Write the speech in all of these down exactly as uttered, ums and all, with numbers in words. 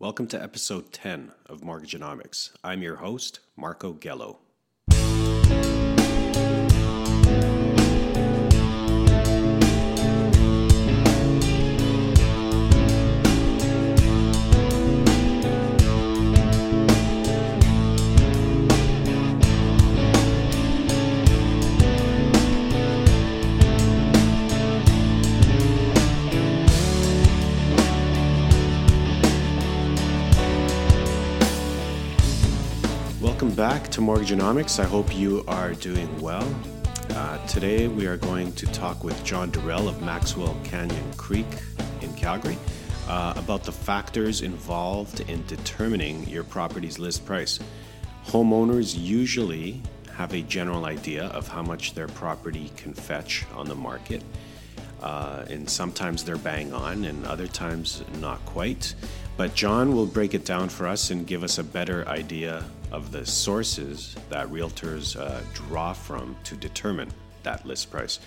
Welcome to episode ten of Mortgagenomics. I'm your host, Marco Gello. Back to Mortgagenomics. I hope you are doing well. Uh, today we are going to talk with John Durrell of Maxwell Canyon Creek in Calgary uh, about the factors involved in determining your property's list price. Homeowners usually have a general idea of how much their property can fetch on the market, uh, and sometimes they're bang on and other times not quite. But John will break it down for us and give us a better idea of the sources that realtors uh, draw from to determine that list price.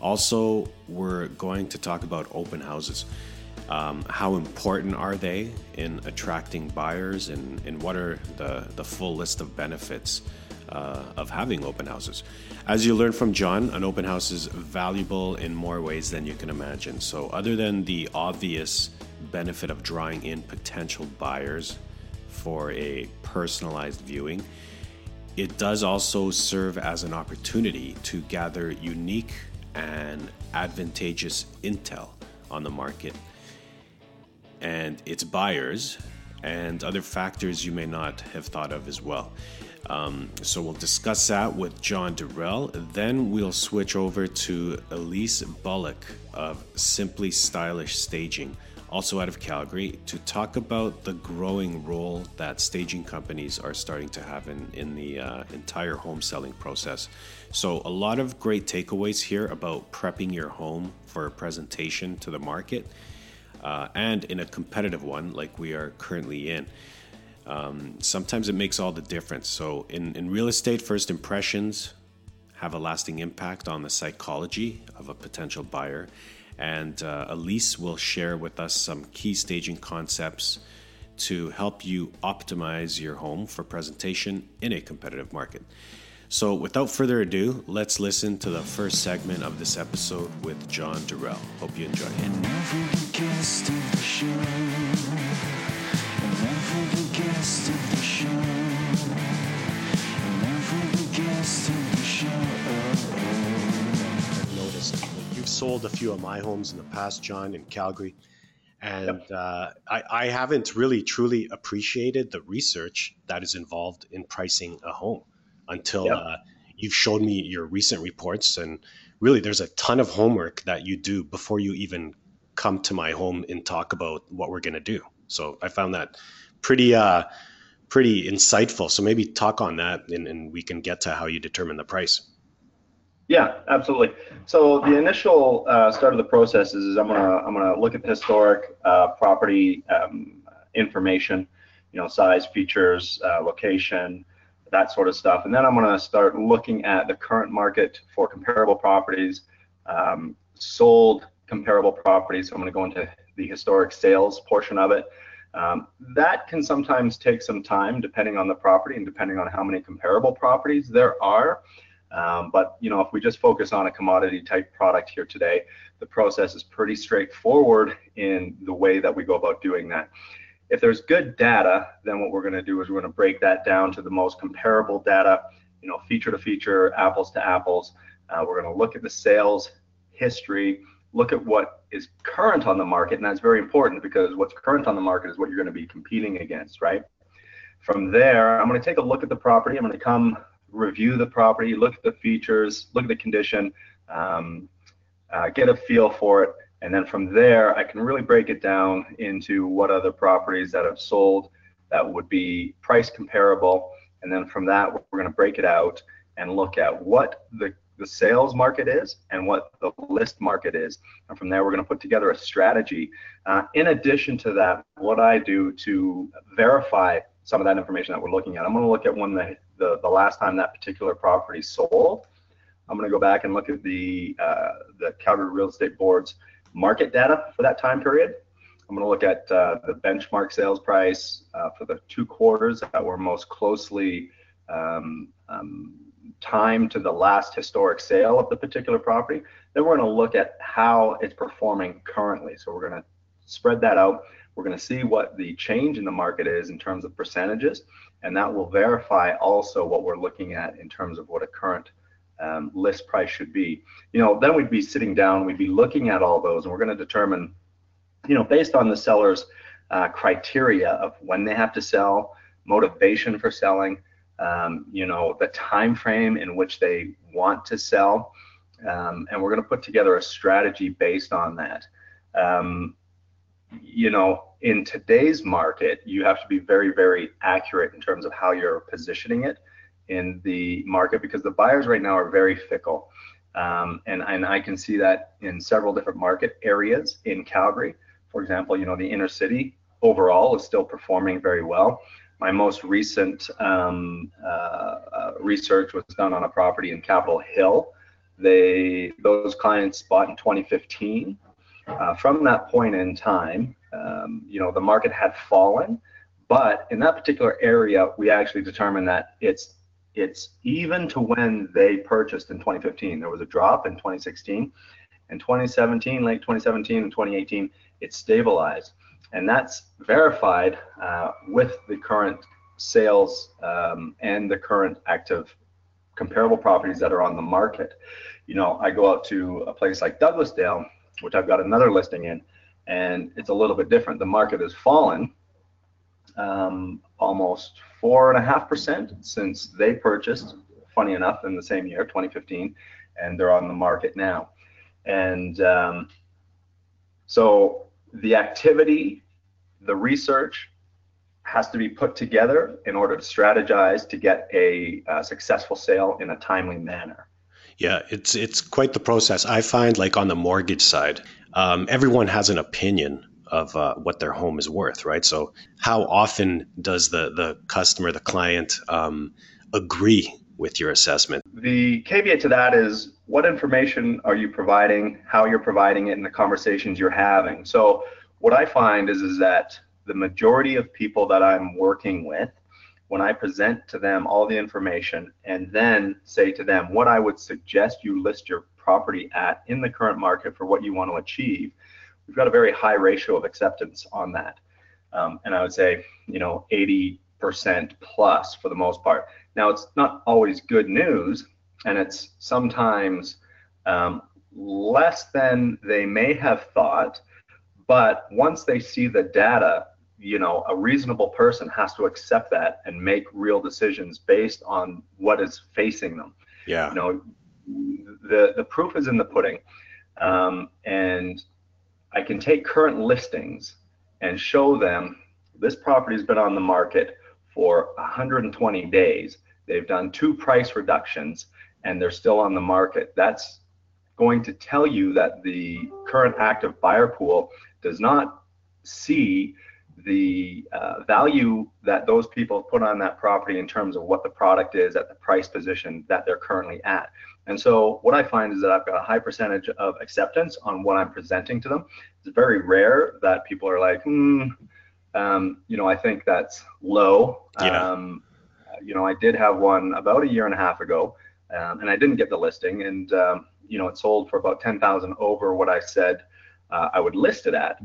Also, we're going to talk about open houses. Um, how important are they in attracting buyers, and, and what are the, the full list of benefits uh, of having open houses? As you learn from John, an open house is valuable in more ways than you can imagine. So other than the obvious benefit of drawing in potential buyers for a personalized viewing, it does also serve as an opportunity to gather unique and advantageous intel on the market and its buyers and other factors you may not have thought of as well. Um, so we'll discuss that with John Durrell. Then we'll switch over to Elise Bullock of Simply Stylish Staging, also out of Calgary, to talk about the growing role that staging companies are starting to have in, in the uh, entire home selling process. So a lot of great takeaways here about prepping your home for a presentation to the market, uh, and in a competitive one like we are currently in. Um, sometimes it makes all the difference. So in, in real estate, first impressions have a lasting impact on the psychology of a potential buyer. And uh, Elise will share with us some key staging concepts to help you optimize your home for presentation in a competitive market. So without further ado, let's listen to the first segment of this episode with John Durrell. Hope you enjoy it. And every guest of the show, and every guest of the show, and every guest of the show, I've noticed. You've sold a few of my homes in the past, John, in Calgary, and yep. uh, I, I haven't really truly appreciated the research that is involved in pricing a home until yep. uh, you've showed me your recent reports. And really, there's a ton of homework that you do before you even come to my home and talk about what we're going to do. So I found that pretty uh, pretty insightful. So maybe talk on that, and, and we can get to how you determine the price. Yeah, absolutely. So the initial uh, start of the process is, is I'm gonna I'm gonna look at the historic uh, property um, information, you know, size, features, uh, location, that sort of stuff, and then I'm gonna start looking at the current market for comparable properties, um, sold comparable properties. So I'm gonna go into the historic sales portion of it. Um, that can sometimes take some time, depending on the property and depending on how many comparable properties there are. Um, but, you know, if we just focus on a commodity type product here today, the process is pretty straightforward in the way that we go about doing that. If there's good data, then what we're going to do is we're going to break that down to the most comparable data, you know, feature to feature, apples to apples. Uh, we're going to look at the sales history, look at what is current on the market. And that's very important, because what's current on the market is what you're going to be competing against, right? From there, I'm going to take a look at the property. I'm going to come review the property, look at the features, look at the condition, um, uh, get a feel for it. And then from there, I can really break it down into what other properties that have sold that would be price comparable. And then from that, we're going to break it out and look at what the, the sales market is and what the list market is. And from there, we're going to put together a strategy. Uh, in addition to that, what I do to verify some of that information that we're looking at, I'm going to look at when the, the, the last time that particular property sold. I'm going to go back and look at the uh, the Calgary Real Estate Board's market data for that time period. I'm I'm going to look at uh, the benchmark sales price uh, for the two quarters that were most closely um, um, timed to the last historic sale of the particular property. Then we're going to look at how it's performing currently. So we're going to spread that out. We're going to see what the change in the market is in terms of percentages, and that will verify also what we're looking at in terms of what a current um, list price should be. You know, then we'd be sitting down, we'd be looking at all those, and we're going to determine, you know, based on the seller's uh, criteria of when they have to sell, motivation for selling, um, you know, the time frame in which they want to sell, um, and we're going to put together a strategy based on that. Um, you know, in today's market, you have to be very, very accurate in terms of how you're positioning it in the market, because the buyers right now are very fickle. Um, and, and I can see that in several different market areas in Calgary. For example, you know, the inner city overall is still performing very well. My most recent um, uh, uh, research was done on a property in Capitol Hill. They, those clients bought in twenty fifteen. Uh, from that point in time, um, you know, the market had fallen, but in that particular area, we actually determined that it's it's even to when they purchased in twenty fifteen. There was a drop in twenty sixteen and twenty seventeen, late twenty seventeen and twenty eighteen, it stabilized. And that's verified uh, with the current sales um, and the current active comparable properties that are on the market. You know, I go out to a place like Douglasdale, which I've got another listing in, and it's a little bit different. The market has fallen um, almost four and a half percent since they purchased, funny enough, in the same year, twenty fifteen, and they're on the market now. And um, so the activity, the research has to be put together in order to strategize to get a, a successful sale in a timely manner. Yeah, it's it's quite the process. I find, like, on the mortgage side, um, everyone has an opinion of uh, what their home is worth, right? So how often does the, the customer, the client, um, agree with your assessment? The caveat to that is, what information are you providing, how you're providing it, and the conversations you're having. So what I find is, is that the majority of people that I'm working with, when I present to them all the information and then say to them what I would suggest you list your property at in the current market for what you want to achieve, we've got a very high ratio of acceptance on that. Um, and I would say, you know, eighty percent plus for the most part. Now, it's not always good news, and it's sometimes um, less than they may have thought, but once they see the data, you know, a reasonable person has to accept that and make real decisions based on what is facing them. Yeah. You know, the, the proof is in the pudding. Um, and I can take current listings and show them this property has been on the market for one hundred twenty days. They've done two price reductions and they're still on the market. That's going to tell you that the current active buyer pool does not see the uh, value that those people put on that property in terms of what the product is at the price position that they're currently at. And so what I find is that I've got a high percentage of acceptance on what I'm presenting to them. It's very rare that people are like, hmm, um, you know, I think that's low. Yeah. Um, you know, I did have one about a year and a half ago, um, and I didn't get the listing. And, um, you know, it sold for about ten thousand over what I said uh, I would list it at.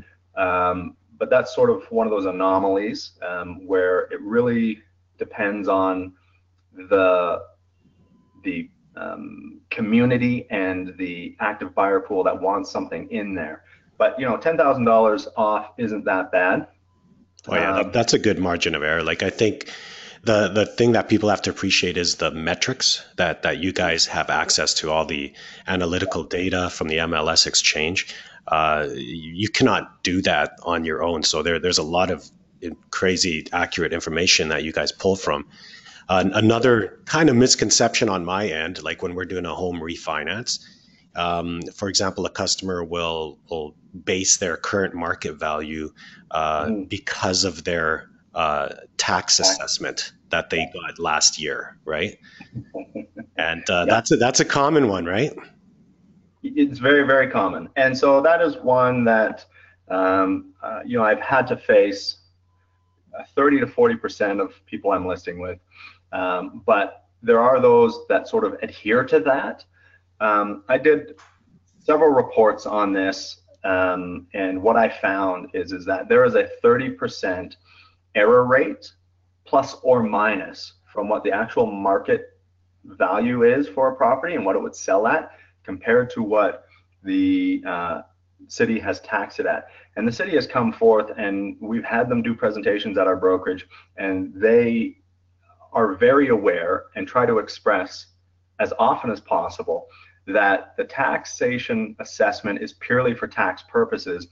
Um, But that's sort of one of those anomalies um, where it really depends on the the um, community and the active buyer pool that wants something in there. But, you know, ten thousand dollars off isn't that bad. Oh, yeah, um, that's a good margin of error. Like, I think the the thing that people have to appreciate is the metrics that, that you guys have access to, all the analytical data from the M L S exchange. Uh, you cannot do that on your own. So there, there's a lot of crazy, accurate information that you guys pull from. Uh, another kind of misconception on my end, like when we're doing a home refinance, um, for example, a customer will, will base their current market value uh, mm. because of their uh, tax assessment that they got last year, right? And uh, yep. that's a, that's a common one, right? It's very, very common. And so that is one that Um, uh, you know, I've had to face thirty to forty percent of people I'm listing with, um, but there are those that sort of adhere to that. Um, I did several reports on this, um, and what I found is, is that there is a thirty percent error rate, plus or minus, from what the actual market value is for a property and what it would sell at compared to what the uh, city has taxed it at. And the city has come forth, and we've had them do presentations at our brokerage, and they are very aware and try to express as often as possible that the taxation assessment is purely for tax purposes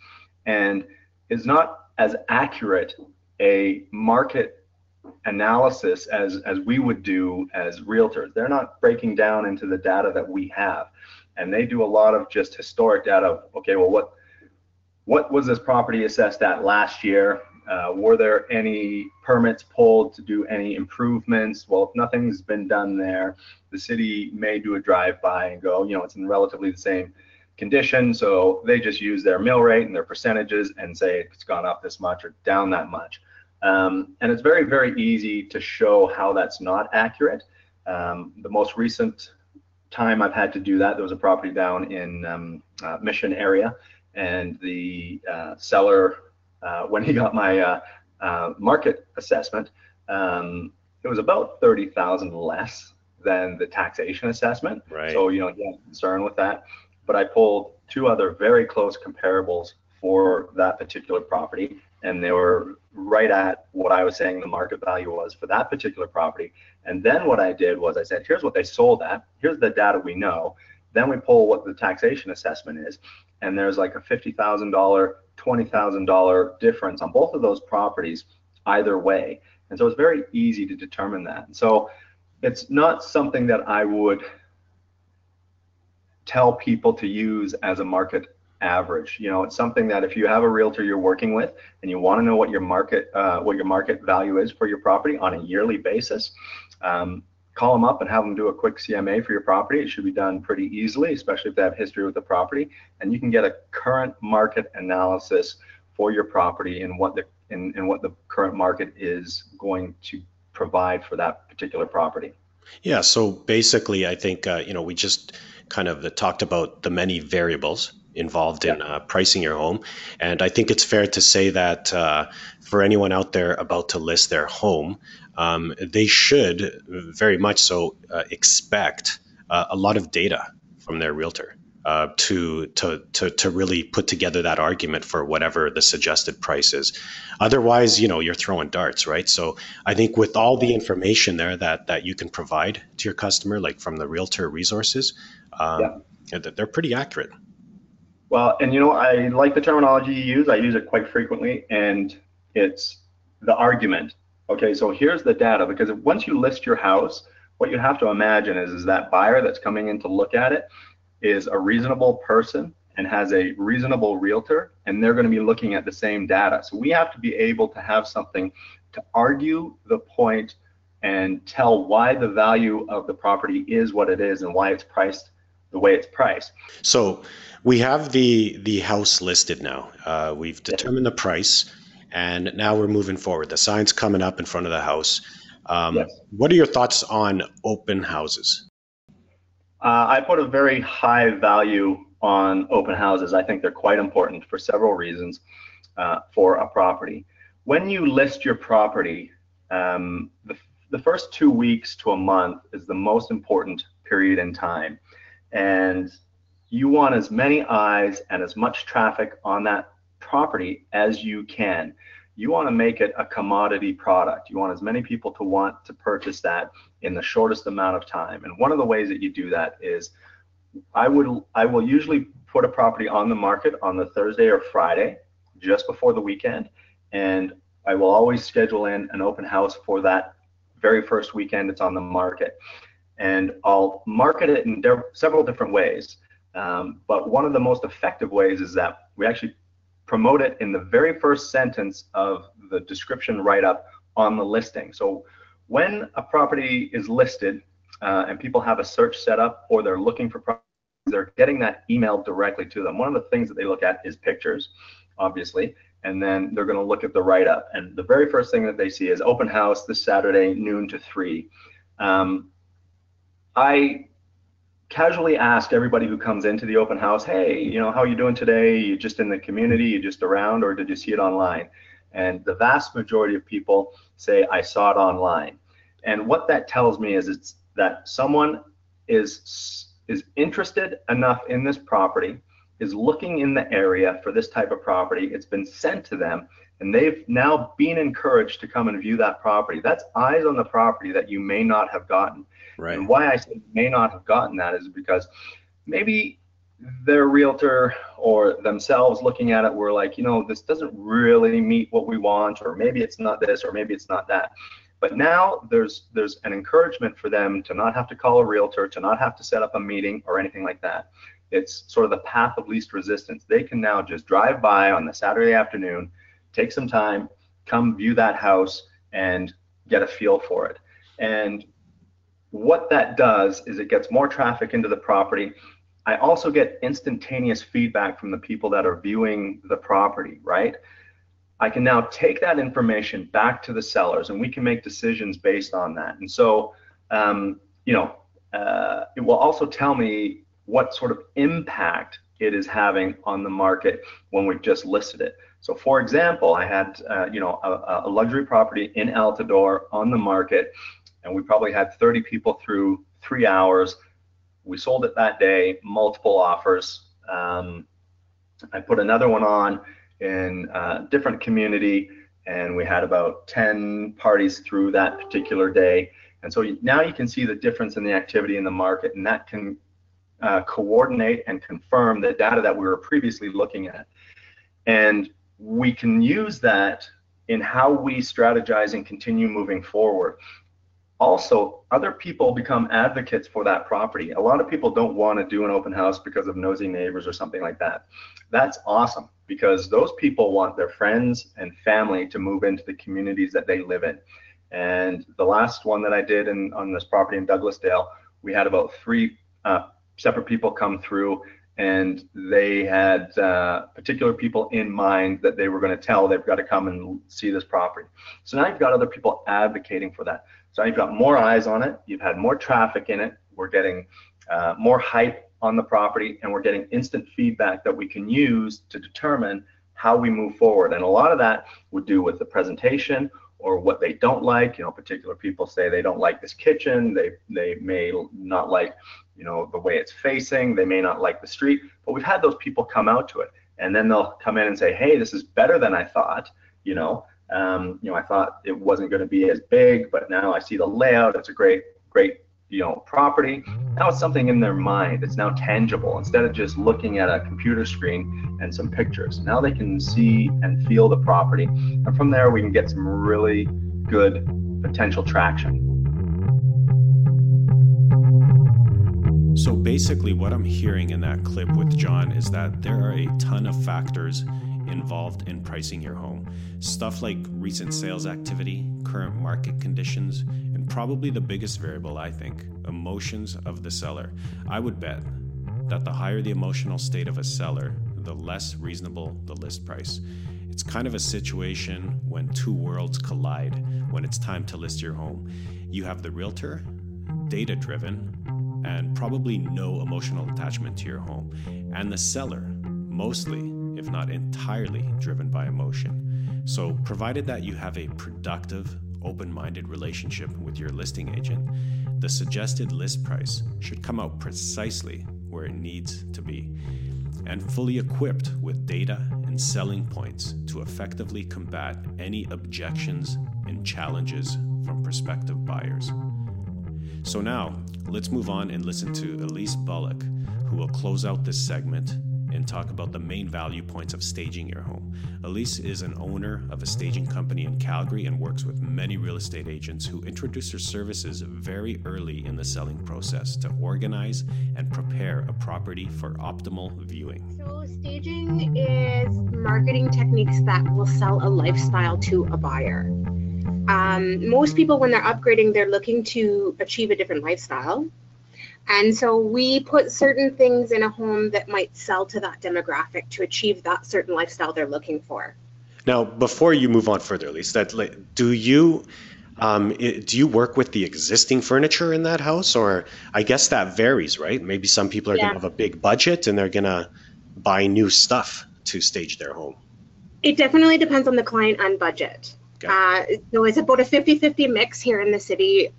and is not as accurate a market analysis as as we would do as realtors. They're not breaking down into the data that we have, and they do a lot of just historic data of, okay, well, what what was this property assessed at last year? Uh, were there any permits pulled to do any improvements? Well, if nothing's been done there, the city may do a drive-by and go, you know, it's in relatively the same condition, so they just use their mill rate and their percentages and say it's gone up this much or down that much. Um, and it's very, very easy to show how that's not accurate. Um, the most recent time I've had to do that, there was a property down in um, uh, Mission area, and the uh, seller, uh, when he got my uh, uh, market assessment, um, it was about thirty thousand dollars less than the taxation assessment. Right. So, you know, he had concern with that. But I pulled two other very close comparables for that particular property, and they were right at what I was saying the market value was for that particular property. And then what I did was I said, here's what they sold at, here's the data we know, then we pull what the taxation assessment is, and there's like a fifty thousand dollars, twenty thousand dollars difference on both of those properties either way. And so it's very easy to determine that. And so it's not something that I would tell people to use as a market average. You know, it's something that if you have a realtor you're working with and you want to know what your market uh, what your market value is for your property on a yearly basis, um, call them up and have them do a quick C M A for your property. It should be done pretty easily, especially if they have history with the property, and you can get a current market analysis for your property and what the and, and what the current market is going to provide for that particular property. Yeah, so basically I think uh, you know, we just kind of talked about the many variables involved in uh, pricing your home. And I think it's fair to say that uh, for anyone out there about to list their home, um, they should very much so uh, expect uh, a lot of data from their realtor uh, to, to, to, to really put together that argument for whatever the suggested price is. Otherwise, you know, you're throwing darts, right? So I think with all the information there that, that you can provide to your customer, like from the realtor resources, um, yeah. they're pretty accurate. Well, and you know, I like the terminology you use. I use it quite frequently, and it's the argument. Okay, so here's the data, because once you list your house, what you have to imagine is, is that buyer that's coming in to look at it is a reasonable person and has a reasonable realtor, and they're going to be looking at the same data. So we have to be able to have something to argue the point and tell why the value of the property is what it is and why it's priced the way it's priced. So we have the the house listed now. Uh, we've determined the price, and now we're moving forward. The sign's coming up in front of the house. Um, yes. What are your thoughts on open houses? Uh, I put a very high value on open houses. I think they're quite important for several reasons uh, for a property. When you list your property, um, the, the first two weeks to a month is the most important period in time. And you want as many eyes and as much traffic on that property as you can. You want to make it a commodity product. You want as many people to want to purchase that in the shortest amount of time. And one of the ways that you do that is I would I will usually put a property on the market on the Thursday or Friday just before the weekend, and I will always schedule in an open house for that very first weekend it's on the market. And I'll market it in several different ways. Um, but one of the most effective ways is that we actually promote it in the very first sentence of the description write-up on the listing. So when a property is listed uh, and people have a search set up or they're looking for properties, they're getting that email directly to them. One of the things that they look at is pictures. obviously, and then they're going to look at the write-up. And the very first thing that they see is open house this Saturday, noon to three. Um, I casually ask everybody who comes into the open house, hey, you know, how are you doing today? You just in the community? You just around? Or did you see it online? And the vast majority of people say, I saw it online. And what that tells me is it's that someone is, is interested enough in this property, is looking in the area for this type of property. It's been sent to them, and they've now been encouraged to come and view that property. That's eyes on the property that you may not have gotten. Right. And why I say may not have gotten that is because maybe their realtor or themselves looking at it were like, you know, this doesn't really meet what we want, or maybe it's not this, or maybe it's not that. But now there's there's an encouragement for them to not have to call a realtor, to not have to set up a meeting or anything like that. It's sort of the path of least resistance. They can now just drive by on the Saturday afternoon, take some time, come view that house and get a feel for it. And what that does is it gets more traffic into the property. I also get instantaneous feedback from the people that are viewing the property, right? I can now take that information back to the sellers, and we can make decisions based on that. And so, um, you know, uh, it will also tell me what sort of impact it is having on the market when we've just listed it. So, for example, I had, uh, you know, a, a luxury property in Altidore on the market, and we probably had thirty people through three hours. We sold it that day, multiple offers. Um, I put another one on in a different community, and we had about ten parties through that particular day. And so you, now you can see the difference in the activity in the market, and that can uh, coordinate and confirm the data that we were previously looking at. And we can use that in how we strategize and continue moving forward. Also, other people become advocates for that property. A lot of people don't want to do an open house because of nosy neighbors or something like that. That's awesome, because those people want their friends and family to move into the communities that they live in. And the last one that I did in, on this property in Douglasdale, we had about three uh, separate people come through, and they had uh, particular people in mind that they were going to tell they've got to come and see this property. So now you've got other people advocating for that. So you've got more eyes on it, you've had more traffic in it, we're getting uh, more hype on the property, and we're getting instant feedback that we can use to determine how we move forward. And a lot of that would do with the presentation or what they don't like. You know, particular people say they don't like this kitchen, they, they may not like, you know, the way it's facing, they may not like the street, but we've had those people come out to it, and then they'll come in and say, hey, this is better than I thought, you know. Um, you know, I thought it wasn't going to be as big, but now I see the layout. It's a great, great, you know, property. Now it's something in their mind. It's now tangible. Instead of just looking at a computer screen and some pictures, now they can see and feel the property. And from there, we can get some really good potential traction. So basically what I'm hearing in that clip with John is that there are a ton of factors involved in pricing your home. Stuff like recent sales activity, current market conditions, and probably the biggest variable, I think, emotions of the seller. I would bet that the higher the emotional state of a seller, the less reasonable the list price. It's kind of a situation when two worlds collide when it's time to list your home. You have the realtor, data-driven, and probably no emotional attachment to your home, and the seller, mostly, if not entirely, driven by emotion. So provided that you have a productive, open-minded relationship with your listing agent, the suggested list price should come out precisely where it needs to be and fully equipped with data and selling points to effectively combat any objections and challenges from prospective buyers. So now let's move on and listen to Elise Bullock, who will close out this segment and talk about the main value points of staging your home. Elise is an owner of a staging company in Calgary and works with many real estate agents who introduce her services very early in the selling process to organize and prepare a property for optimal viewing. So staging is marketing techniques that will sell a lifestyle to a buyer. Um, most people, when they're upgrading, they're looking to achieve a different lifestyle. And so we put certain things in a home that might sell to that demographic to achieve that certain lifestyle they're looking for. Now, before you move on further, Elise, that do you um, do you work with the existing furniture in that house, or I guess that varies, right? Maybe some people are yeah. going to have a big budget and they're going to buy new stuff to stage their home. It definitely depends on the client and budget. Okay. Uh, so it's about a fifty-fifty mix here in the city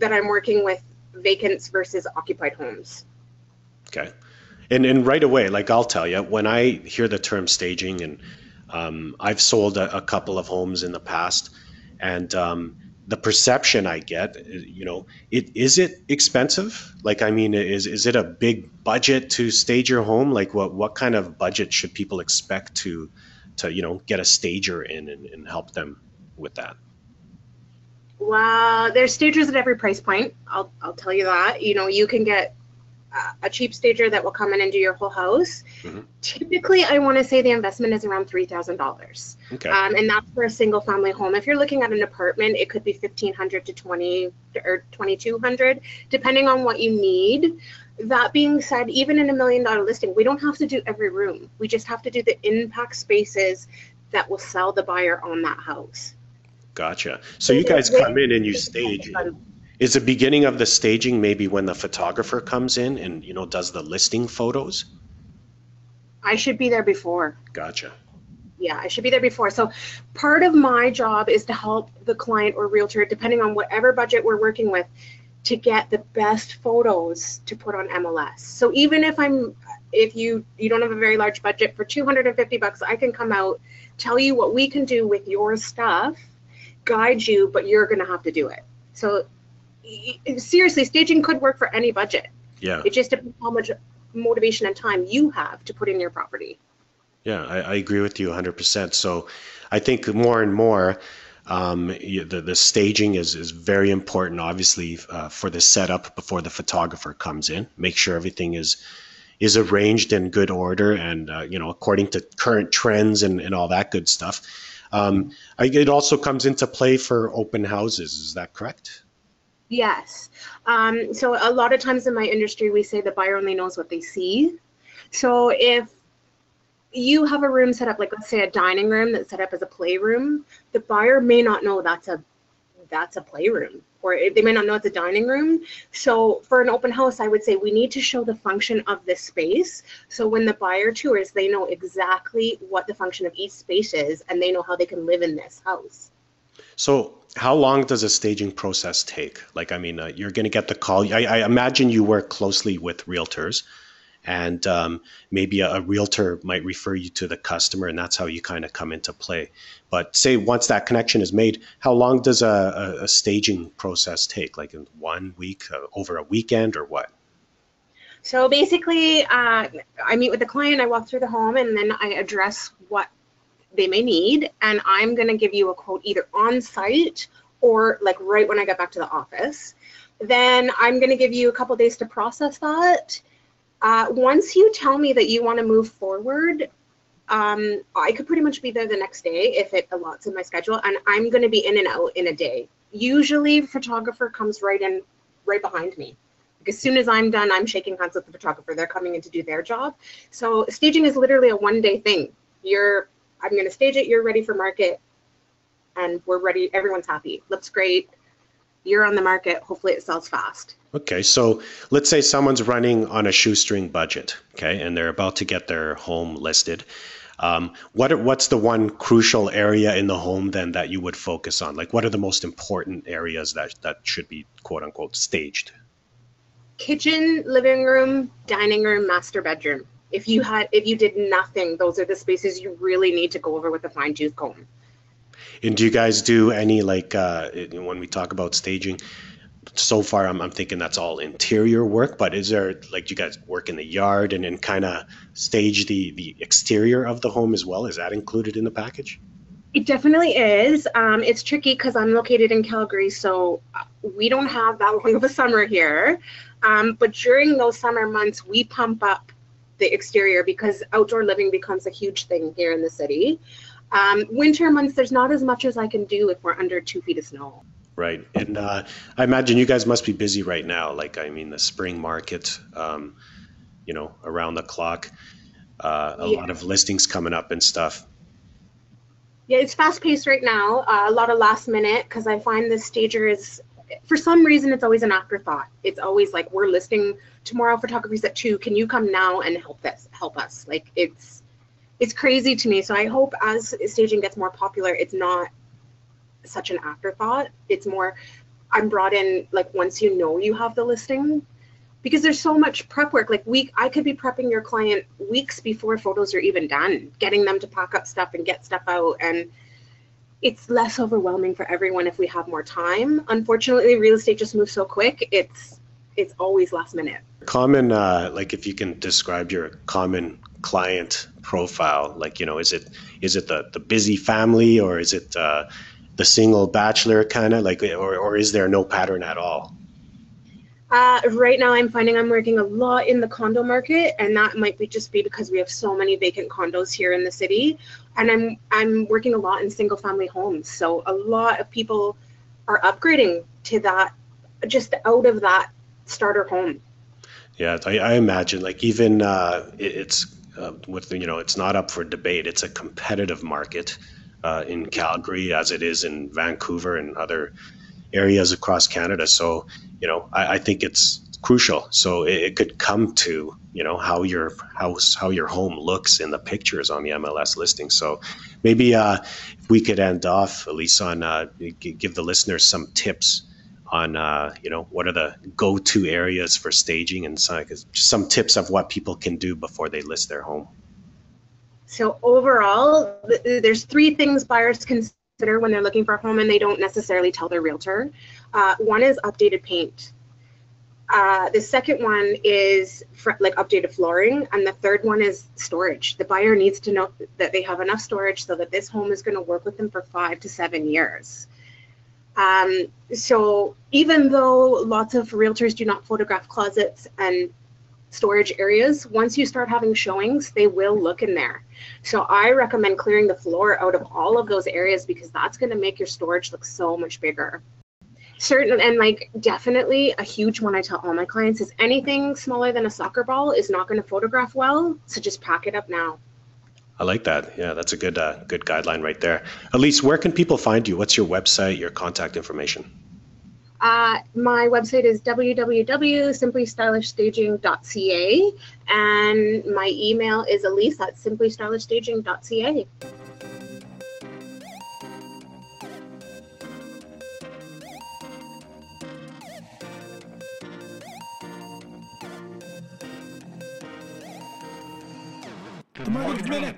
that I'm working with. Vacants versus occupied homes. Okay. And and right away, like I'll tell you, when I hear the term staging, and um, I've sold a, a couple of homes in the past, and um, the perception I get, you know, it is it expensive? Like, I mean, is is it a big budget to stage your home? Like, what what kind of budget should people expect to, to you know, get a stager in and, and help them with that? Well, there's stagers at every price point. I'll, I'll tell you that. You know, you can get a cheap stager that will come in and do your whole house. Mm-hmm. Typically, I want to say the investment is around three thousand dollars. Okay. Um, and that's for a single family home. If you're looking at an apartment, it could be fifteen hundred dollars to twenty or twenty-two hundred dollars, depending on what you need. That being said, even in a million dollar listing, we don't have to do every room. We just have to do the impact spaces that will sell the buyer on that house. Gotcha. So you guys come in and you stage. Is the beginning of the staging maybe when the photographer comes in and, you know, does the listing photos? I should be there before. Gotcha. Yeah, I should be there before. So part of my job is to help the client or realtor, depending on whatever budget we're working with, to get the best photos to put on M L S. So even if I'm, if you you don't have a very large budget, for two hundred fifty bucks, I can come out, tell you what we can do with your stuff, guide you, but you're going to have to do it. So seriously, staging could work for any budget. Yeah. It just depends how much motivation and time you have to put in your property. Yeah, I, I agree with you one hundred percent. So I think more and more, um, the, the staging is, is very important, obviously, uh, for the setup before the photographer comes in. Make sure everything is is arranged in good order and, uh, you know, according to current trends and, and all that good stuff. Um, I, it also comes into play for open houses. Is that correct? Yes. Um, so a lot of times in my industry, we say the buyer only knows what they see. So if you have a room set up, like let's say a dining room that's set up as a playroom, the buyer may not know that's a that's a playroom, or they may not know it's a dining room. So for an open house, I would say we need to show the function of this space. So when the buyer tours, they know exactly what the function of each space is, and they know how they can live in this house. So how long does a staging process take? Like, I mean, uh, you're going to get the call. I, I imagine you work closely with realtors, and um, maybe a, a realtor might refer you to the customer, and that's how you kind of come into play. But say once that connection is made, how long does a, a, a staging process take? Like in one week, uh, over a weekend, or what? So basically, uh, I meet with the client, I walk through the home, and then I address what they may need, and I'm going to give you a quote either on site or like right when I get back to the office. Then I'm going to give you a couple days to process that. Uh, once you tell me that you want to move forward, um, I could pretty much be there the next day if it allots in my schedule, and I'm going to be in and out in a day. Usually, photographer comes right in, right behind me. Like, as soon as I'm done, I'm shaking hands with the photographer. They're coming in to do their job. So staging is literally a one-day thing. You're, I'm going to stage it. You're ready for market, and we're ready. Everyone's happy. Looks great. You're on the market. Hopefully, it sells fast. Okay, so let's say someone's running on a shoestring budget, okay, and they're about to get their home listed. Um, what what's the one crucial area in the home then that you would focus on? Like, what are the most important areas that that should be quote unquote staged? Kitchen, living room, dining room, master bedroom. If you had, if you did nothing, those are the spaces you really need to go over with a fine tooth comb. And do you guys do any like uh, when we talk about staging? So far, I'm, I'm thinking that's all interior work, but is there, like, do you guys work in the yard and then kind of stage the, the exterior of the home as well? Is that included in the package? It definitely is. Um, it's tricky because I'm located in Calgary, so we don't have that long of a summer here. Um, but during those summer months, we pump up the exterior because outdoor living becomes a huge thing here in the city. Um, winter months, there's not as much as I can do if we're under two feet of snow. Right. And uh, I imagine you guys must be busy right now. Like, I mean, the spring market, um, you know, around the clock, uh, a yeah. lot of listings coming up and stuff. Yeah, it's fast paced right now. Uh, a lot of last minute, because I find this stager is, for some reason, it's always an afterthought. It's always like, we're listing tomorrow, photography's at two. Can you come now and help us? Help us? Like, it's it's crazy to me. So I hope as staging gets more popular, it's not such an afterthought. It's more, I'm brought in like once you know you have the listing, because there's so much prep work. Like we, I could be prepping your client weeks before photos are even done, getting them to pack up stuff and get stuff out, and it's less overwhelming for everyone if we have more time. Unfortunately, real estate just moves so quick. It's it's always last minute. Common, uh, like if you can describe your common client profile, like, you know, is it is it the the busy family, or is it uh, the single bachelor kind of like, or or is there no pattern at all? Uh, right now, I'm finding I'm working a lot in the condo market, and that might be just be because we have so many vacant condos here in the city, and I'm I'm working a lot in single-family homes. So a lot of people are upgrading to that, just out of that starter home. Yeah, I, I imagine like even uh, it, it's uh, with you know it's not up for debate. It's a competitive market uh, in Calgary as it is in Vancouver and other areas across Canada. So, you know, I, I think it's crucial. So it, it could come to, you know, how your house, how your home looks in the pictures on the M L S listing. So maybe uh, we could end off, Elise, on uh, give the listeners some tips on, uh, you know, what are the go-to areas for staging and some, some tips of what people can do before they list their home. So overall, there's three things buyers can when they're looking for a home and they don't necessarily tell their realtor. Uh, one is updated paint. Uh, the second one is for, like updated flooring, and the third one is storage. The buyer needs to know that they have enough storage so that this home is going to work with them for five to seven years. Um, so even though lots of realtors do not photograph closets and storage areas, once you start having showings, they will look in there. So I recommend clearing the floor out of all of those areas, because that's going to make your storage look so much bigger. Certain, and like definitely a huge one I tell all my clients is anything smaller than a soccer ball is not going to photograph well, so just pack it up now. I like that. Yeah, that's a good uh, good guideline right there. Elise, where can people find you? What's your website, your contact information? Uh, my website is w w w dot simply stylish staging dot c a, and my email is elise at simply stylish staging dot c a. The Mortgage Minute.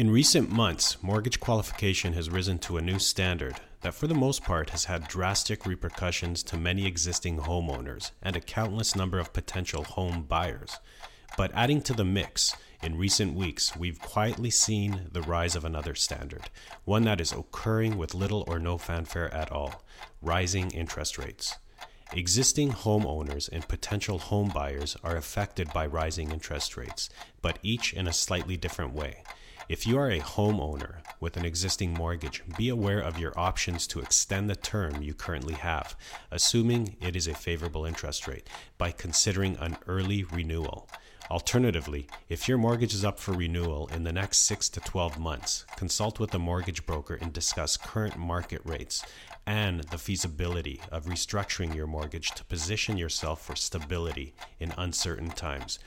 In recent months, mortgage qualification has risen to a new standard that for the most part has had drastic repercussions to many existing homeowners and a countless number of potential home buyers. But adding to the mix, in recent weeks, we've quietly seen the rise of another standard, one that is occurring with little or no fanfare at all: rising interest rates. Existing homeowners and potential home buyers are affected by rising interest rates, but each in a slightly different way. If you are a homeowner with an existing mortgage, be aware of your options to extend the term you currently have, assuming it is a favorable interest rate, by considering an early renewal. Alternatively, if your mortgage is up for renewal in the next six to twelve months, consult with a mortgage broker and discuss current market rates and the feasibility of restructuring your mortgage to position yourself for stability in uncertain times.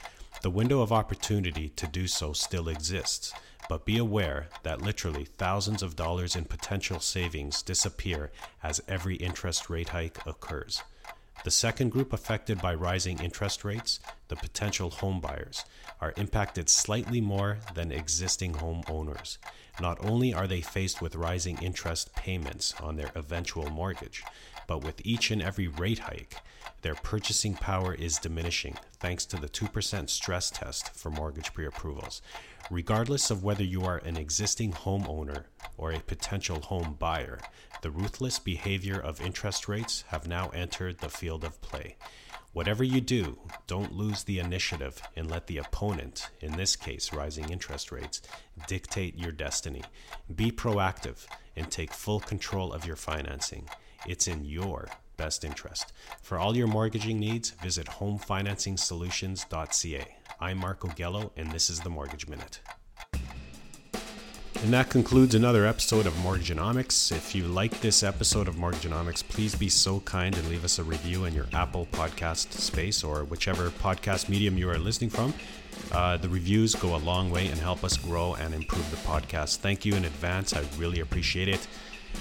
The window of opportunity to do so still exists, but be aware that literally thousands of dollars in potential savings disappear as every interest rate hike occurs. The second group affected by rising interest rates, the potential home buyers, are impacted slightly more than existing home owners. Not only are they faced with rising interest payments on their eventual mortgage, but with each and every rate hike, their purchasing power is diminishing thanks to the two percent stress test for mortgage pre-approvals. Regardless of whether you are an existing homeowner or a potential home buyer, the ruthless behavior of interest rates have now entered the field of play. Whatever you do, don't lose the initiative and let the opponent, in this case rising interest rates, dictate your destiny. Be proactive and take full control of your financing. It's in your best interest. For all your mortgaging needs, visit home financing solutions dot c a. I'm Marco Gello, and this is the Mortgage Minute. And that concludes another episode of Mortgagenomics. If you like this episode of Mortgagenomics, please be so kind and leave us a review in your Apple Podcast space or whichever podcast medium you are listening from. Uh, the reviews go a long way and help us grow and improve the podcast. Thank you in advance. I really appreciate it.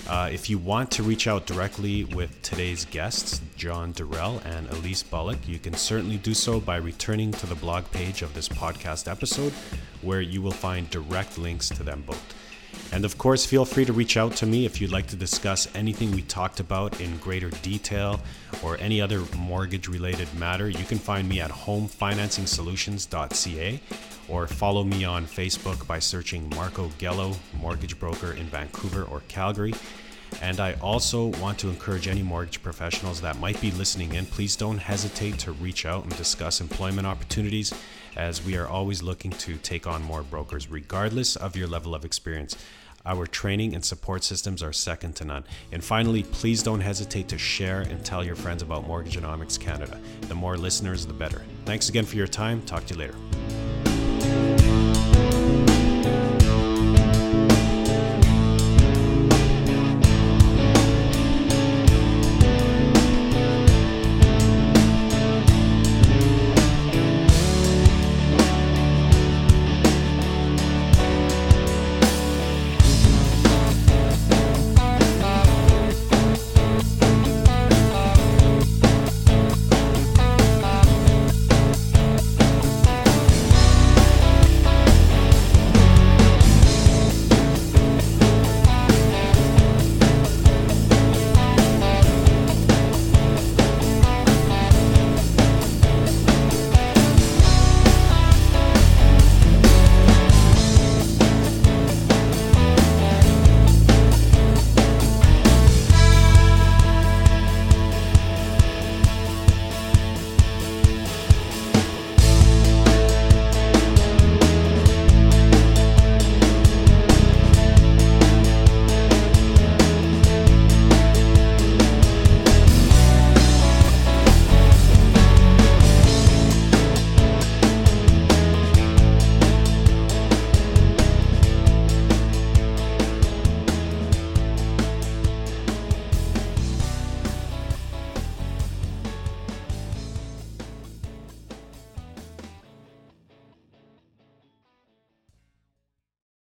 Uh, if you want to reach out directly with today's guests, John Durrell and Elise Bullock, you can certainly do so by returning to the blog page of this podcast episode, where you will find direct links to them both. And of course, feel free to reach out to me if you'd like to discuss anything we talked about in greater detail or any other mortgage-related matter. You can find me at home financing solutions dot c a or follow me on Facebook by searching Marco Gello, mortgage broker in Vancouver or Calgary. And I also want to encourage any mortgage professionals that might be listening in, please don't hesitate to reach out and discuss employment opportunities, as we are always looking to take on more brokers, regardless of your level of experience. Our training and support systems are second to none. And finally, please don't hesitate to share and tell your friends about Mortgagenomics Canada. The more listeners, the better. Thanks again for your time. Talk to you later.